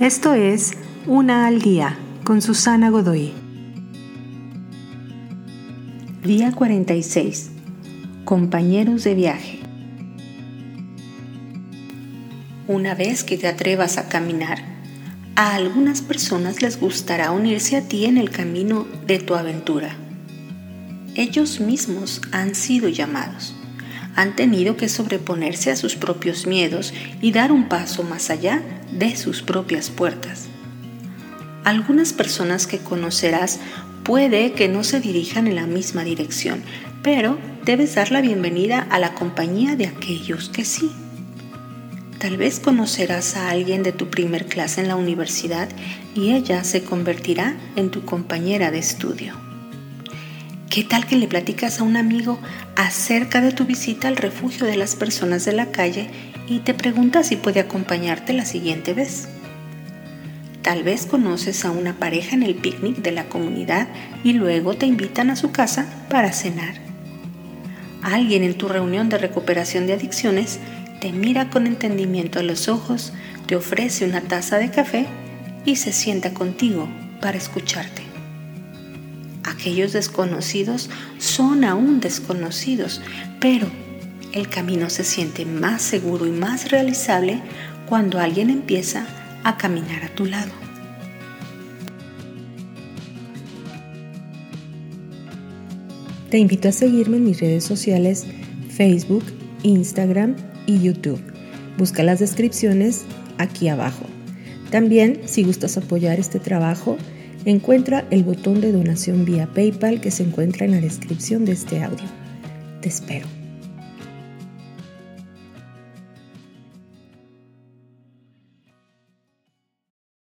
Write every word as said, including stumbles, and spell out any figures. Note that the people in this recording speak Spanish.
Esto es Una al Día con Susana Godoy. Día cuarenta y seis. Compañeros de viaje. Una vez que te atrevas a caminar, a algunas personas les gustará unirse a ti en el camino de tu aventura. Ellos mismos han sido llamados. Han tenido que sobreponerse a sus propios miedos y dar un paso más allá de sus propias puertas. Algunas personas que conocerás puede que no se dirijan en la misma dirección, pero debes dar la bienvenida a la compañía de aquellos que sí. Tal vez conocerás a alguien de tu primer clase en la universidad y ella se convertirá en tu compañera de estudio. ¿Qué tal que le platicas a un amigo acerca de tu visita al refugio de las personas de la calle y te preguntas si puede acompañarte la siguiente vez? Tal vez conoces a una pareja en el picnic de la comunidad y luego te invitan a su casa para cenar. Alguien en tu reunión de recuperación de adicciones te mira con entendimiento a los ojos, te ofrece una taza de café y se sienta contigo para escucharte. Aquellos desconocidos son aún desconocidos, pero el camino se siente más seguro y más realizable cuando alguien empieza a caminar a tu lado. Te invito a seguirme en mis redes sociales, Facebook, Instagram y YouTube. Busca las descripciones aquí abajo. También, si gustas apoyar este trabajo, encuentra el botón de donación vía PayPal que se encuentra en la descripción de este audio. Te espero.